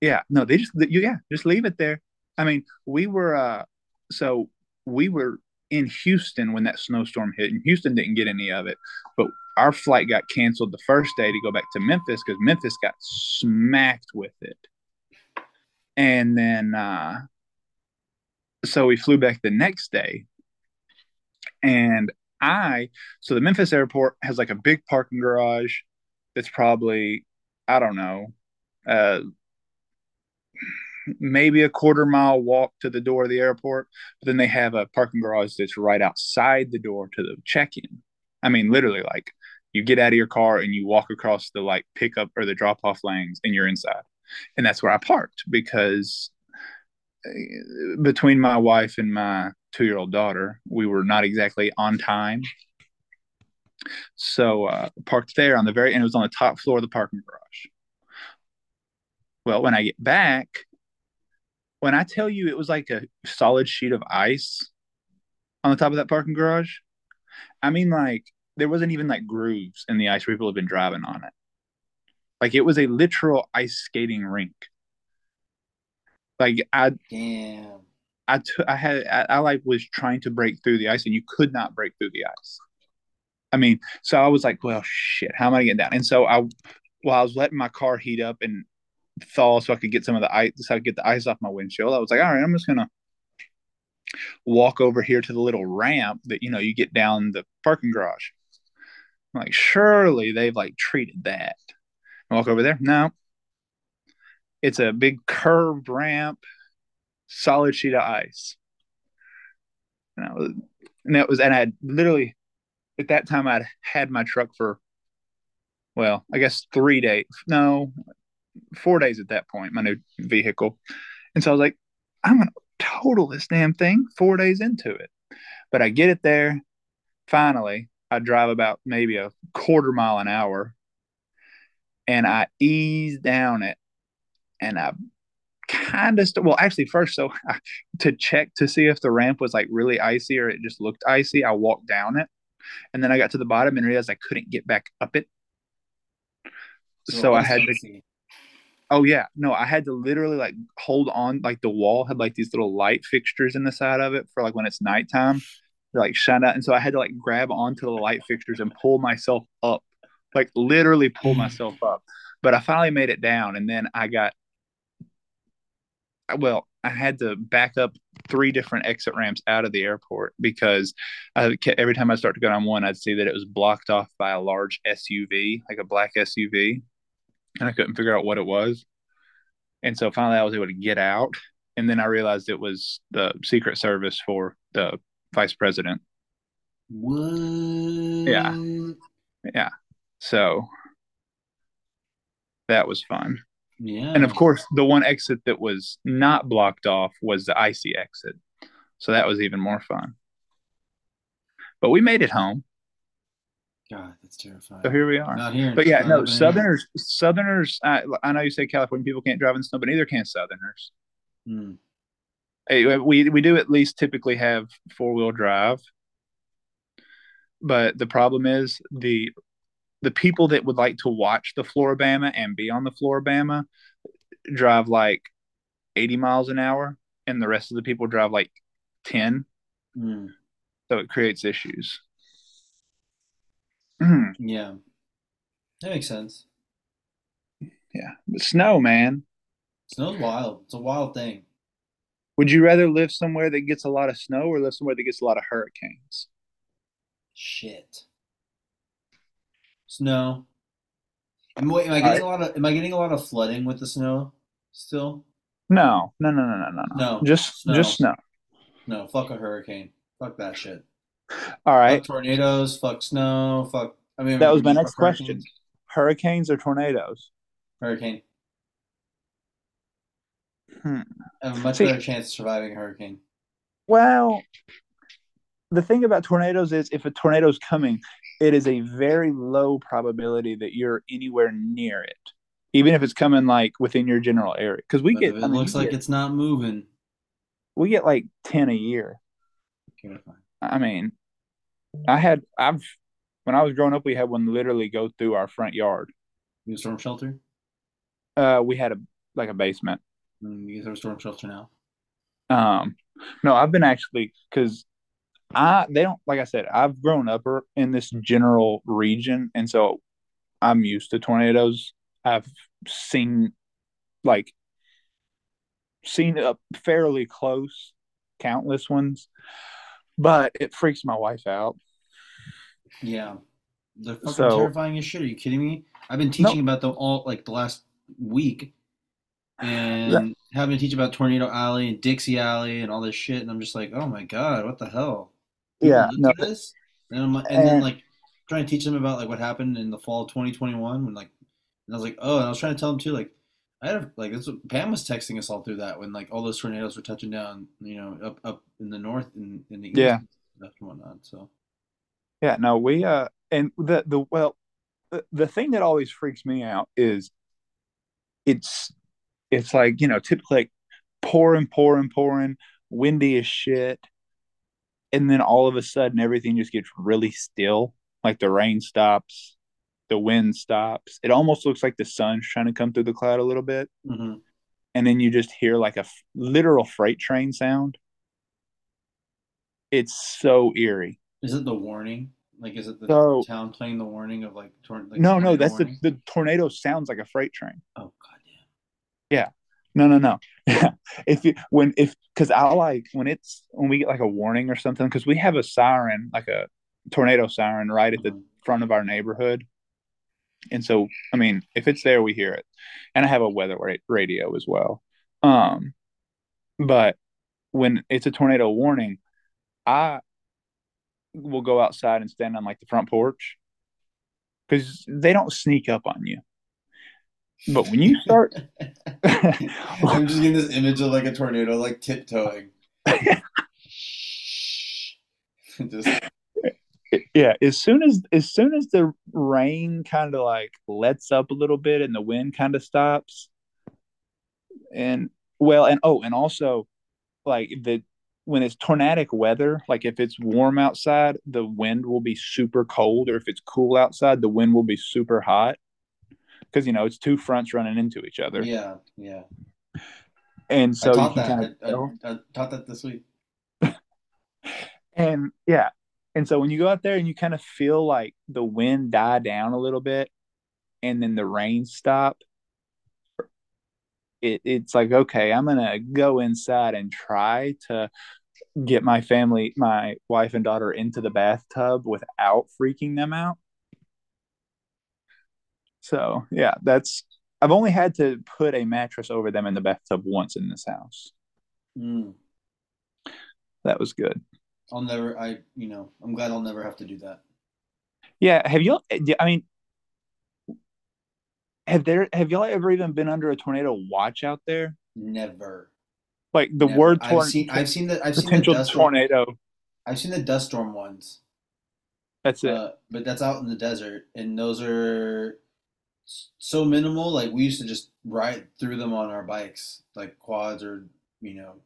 yeah, no, they just yeah, just leave it there. I mean, we were uh, so we were in Houston when that snowstorm hit, and Houston didn't get any of it. But our flight got canceled the first day to go back to Memphis because Memphis got smacked with it, and then uh, so we flew back the next day, and. I, so the Memphis airport has like a big parking garage that's probably, I don't know, uh, maybe a quarter mile walk to the door of the airport. But then they have a parking garage that's right outside the door to the check-in. I mean, literally like you get out of your car and you walk across the like pickup or the drop-off lanes and you're inside. And that's where I parked because between my wife and my two-year-old daughter, we were not exactly on time, so uh parked there on the very end. It was on the top floor of the parking garage. Well, when I get back, when I tell you it was like a solid sheet of ice on the top of that parking garage, I mean like there wasn't even like grooves in the ice where people have been driving on it. Like it was a literal ice skating rink. Like I damn I, t- I had I, I like was trying to break through the ice, and you could not break through the ice. I mean, so I was like, well, shit, how am I getting down? And so I, while well, I was letting my car heat up and thaw so I could get some of the ice, so I could get the ice off my windshield, I was like, all right, I'm just going to walk over here to the little ramp that, you know, you get down the parking garage. I'm like, surely they've like treated that. I walk over there. No, it's a big curved ramp. Solid sheet of ice, and I was, and that was, and I had literally at that time I'd had my truck for, well, I guess three days, no, four days at that point, my new vehicle, and so I was like, I'm gonna total this damn thing four days into it, but I get it there, finally, I drive about maybe a quarter mile an hour, and I ease down it, and I. Kind of st- well, actually, first, so I, to check to see if the ramp was like really icy or it just looked icy, I walked down it, and then I got to the bottom and realized I couldn't get back up it. So, so I had to. Oh yeah, no, I had to literally like hold on. Like the wall had like these little light fixtures in the side of it for like when it's nighttime, they like shine out, and so I had to like grab onto the light fixtures and pull myself up, like literally pull myself up. But I finally made it down, and then I got. Well, I had to back up three different exit ramps out of the airport because I, every time I start to go down one, I'd see that it was blocked off by a large S U V, like a black S U V, and I couldn't figure out what it was. And so finally I was able to get out, and then I realized it was the Secret Service for the vice president. What? Yeah. Yeah. So that was fun. Yeah. And of course, the one exit that was not blocked off was the icy exit. So that was even more fun. But we made it home. God, that's terrifying. So here we are. Not here. But yeah, Not no, Southerners, here. Southerners, I, I know you say California people can't drive in the snow, but neither can Southerners. Hmm. Hey, we, we do at least typically have four-wheel drive. But the problem is the... The people that would like to watch the Floribama and be on the Floribama drive like eighty miles an hour, and the rest of the people drive like ten. Mm. So it creates issues. Mm. Yeah. That makes sense. Yeah. But snow, man. Snow's wild. It's a wild thing. Would you rather live somewhere that gets a lot of snow or live somewhere that gets a lot of hurricanes? Shit. Snow. Am I, am I getting I, a lot of? Am I getting a lot of flooding with the snow still? No, no, no, no, no, no. No, just snow. just snow. No, fuck a hurricane. Fuck that shit. All right. Fuck tornadoes, fuck snow, fuck. I mean, that was my next question. Hurricanes. Hurricanes or tornadoes? Hurricane. Hmm. I have a much See, better chance of surviving a hurricane. Well, the thing about tornadoes is if a tornado is coming, it is a very low probability that you're anywhere near it, even if it's coming like within your general area. Because we but get. It I mean, looks like get, it's not moving. We get like ten a year. Okay, fine. I mean, I had I've when I was growing up, we had one literally go through our front yard. You have a storm shelter? Uh, we had a like a basement. You guys have a storm shelter now? Um, no, I've been actually because I they don't like I said I've grown up in this general region, and so I'm used to tornadoes. I've seen like seen up fairly close, countless ones. But it freaks my wife out. Yeah. They're fucking so, terrifying as shit. Are you kidding me? I've been teaching nope. about them all, like, the last week. And yeah. having to teach about Tornado Alley and Dixie Alley and all this shit. And I'm just like, oh, my God, what the hell? People yeah. No, this? And, I'm, and, and then, like, trying to teach them about, like, what happened in the fall of twenty twenty-one. When, like, and I was like, oh, and I was trying to tell them, too, like, I had a, like, that's what Pam was texting us all through that when, like, all those tornadoes were touching down, you know, up up in the north and in the east yeah. and stuff and whatnot, so. Yeah, no, we, uh, and the, the well, the, the thing that always freaks me out is it's, it's like, you know, typically like pouring, pouring, pouring, windy as shit, and then all of a sudden everything just gets really still, like the rain stops. The wind stops. It almost looks like the sun's trying to come through the cloud a little bit. Mm-hmm. And then you just hear like a f- literal freight train sound. It's so eerie. Is it the warning? Like, is it the so, town playing the warning of like, tor- like no, no, that's the, the tornado sounds like a freight train. Oh, goddamn. Yeah. No, no, no. if you, when, if, cause I like when it's, when we get like a warning or something, cause we have a siren, like a tornado siren right at mm-hmm. the front of our neighborhood. And so, I mean, if it's there, we hear it. And I have a weather radio as well. Um, but when it's a tornado warning, I will go outside and stand on like the front porch because they don't sneak up on you. But when you start, I'm just getting this image of like a tornado, like tiptoeing. just. Yeah, as soon as as soon as the rain kind of like lets up a little bit and the wind kind of stops, and well, and oh, and also like the when it's tornadic weather, like if it's warm outside, the wind will be super cold, or if it's cool outside, the wind will be super hot because you know it's two fronts running into each other. Yeah, yeah. And so I taught you that. I, I, I taught that this week. and yeah. And so when you go out there and you kind of feel like the wind die down a little bit and then the rain stop, it, it's like, okay, I'm going to go inside and try to get my family, my wife and daughter into the bathtub without freaking them out. So, yeah, that's I've only had to put a mattress over them in the bathtub once in this house. Mm. That was good. I'll never, I, you know, I'm glad I'll never have to do that. Yeah. Have y'all, I mean, have there, have y'all ever even been under a tornado watch out there? Never. Like the never. word tornado. I've seen, I've seen the, I've potential seen the dust tornado. Storm. I've seen the dust storm ones. That's it. Uh, but that's out in the desert. And those are so minimal. Like we used to just ride through them on our bikes, like quads or, you know,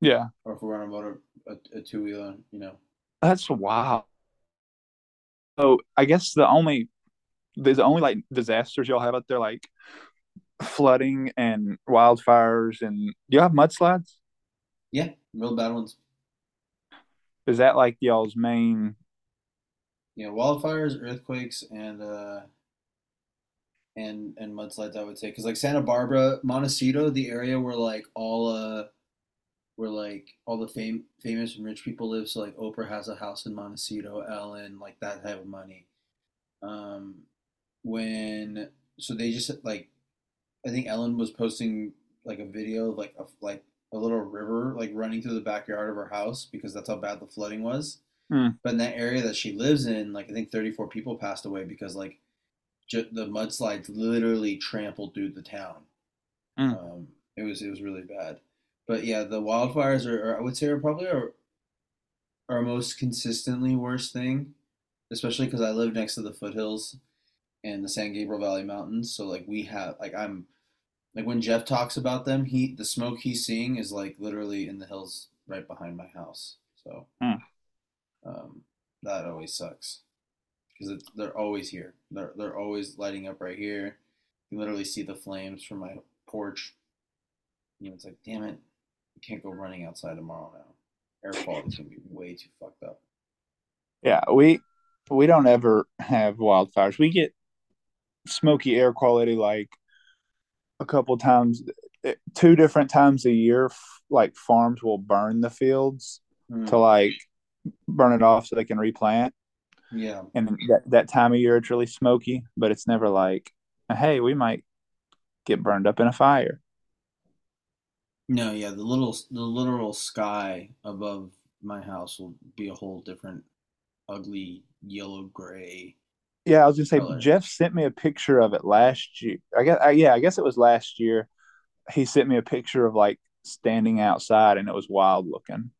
yeah. Or if we're on a motor, a, a two-wheeler, you know. That's wild. So I guess the only, there's only like disasters y'all have out there, like flooding and wildfires, and do y'all have mudslides? Yeah, real bad ones. Is that like y'all's main? Yeah, wildfires, earthquakes, and uh, and and mudslides, I would say, because like Santa Barbara, Montecito, the area where like all uh. where, like, all the fam- famous and rich people live. So, like, Oprah has a house in Montecito, Ellen, like, that type of money. Um, when, so they just, like, I think Ellen was posting, like, a video of, like, a, like a little river like running through the backyard of her house because that's how bad the flooding was. Mm. But in that area that she lives in, like I think thirty-four people passed away because like ju- the mudslides literally trampled through the town. Mm. Um, it was it was really bad. But yeah, the wildfires are, are I would say are probably our our most consistently worst thing, especially because I live next to the foothills and the San Gabriel Valley Mountains. So like we have like I'm like when Jeff talks about them, he the smoke he's seeing is like literally in the hills right behind my house. So. Mm. Um, that always sucks because they're always here. They're they're always lighting up right here. You can literally see the flames from my porch. You know, it's like, damn it, we can't go running outside tomorrow now. Air quality's gonna be way too fucked up. Yeah, we we don't ever have wildfires. We get smoky air quality like a couple times, two different times a year. Like farms will burn the fields mm. to like. burn it off so they can replant. Yeah. And that, that time of year, it's really smoky, but it's never like, hey, we might get burned up in a fire. No, yeah, the little, the literal sky above my house will be a whole different ugly yellow gray. Yeah, I was gonna say color. Jeff sent me a picture of it last year. I guess, I, yeah, I guess it was last year. He sent me a picture of like standing outside, and it was wild looking.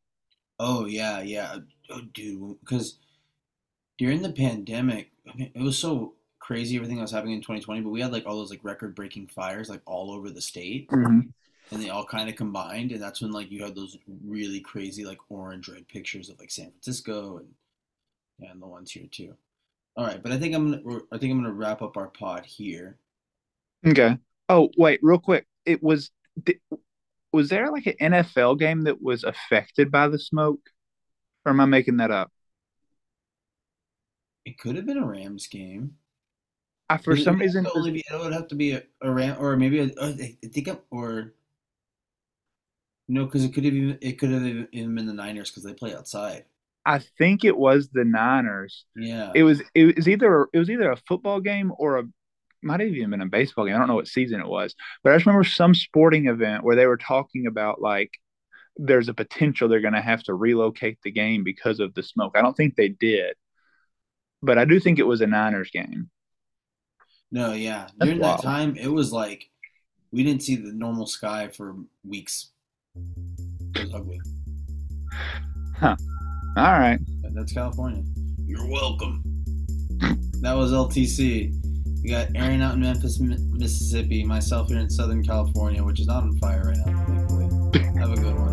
Oh, yeah, yeah. Oh, dude, because during the pandemic, I mean, it was so crazy, everything that was happening in twenty twenty, but we had, like, all those, like, record-breaking fires, like, all over the state, mm-hmm. and they all kind of combined, and that's when, like, you had those really crazy, like, orange-red pictures of, like, San Francisco and and the ones here, too. All right, but I think I'm gonna, I think I'm gonna wrap up our pod here. Okay. Oh, wait, real quick. It was... Th- Was there like an N F L game that was affected by the smoke? Or am I making that up? It could have been a Rams game. I, for it, some it reason, only be, it would have to be a, a Ram, or maybe a, I think, I'm, or no, because it could have even it could have even been the Niners because they play outside. I think it was the Niners. Yeah, it was. It was either it was either a football game or a. Might have even been a baseball game. I don't know what season it was, but I just remember some sporting event where they were talking about like there's a potential they're going to have to relocate the game because of the smoke. I don't think they did, but I do think it was a Niners game. No, yeah. That's During wild. That time, it was like we didn't see the normal sky for weeks. It was ugly. Huh. All right. That's California. You're welcome. That was L T C. We got Aaron out in Memphis, Mississippi, myself here in Southern California, which is not on fire right now, thankfully. Have a good one.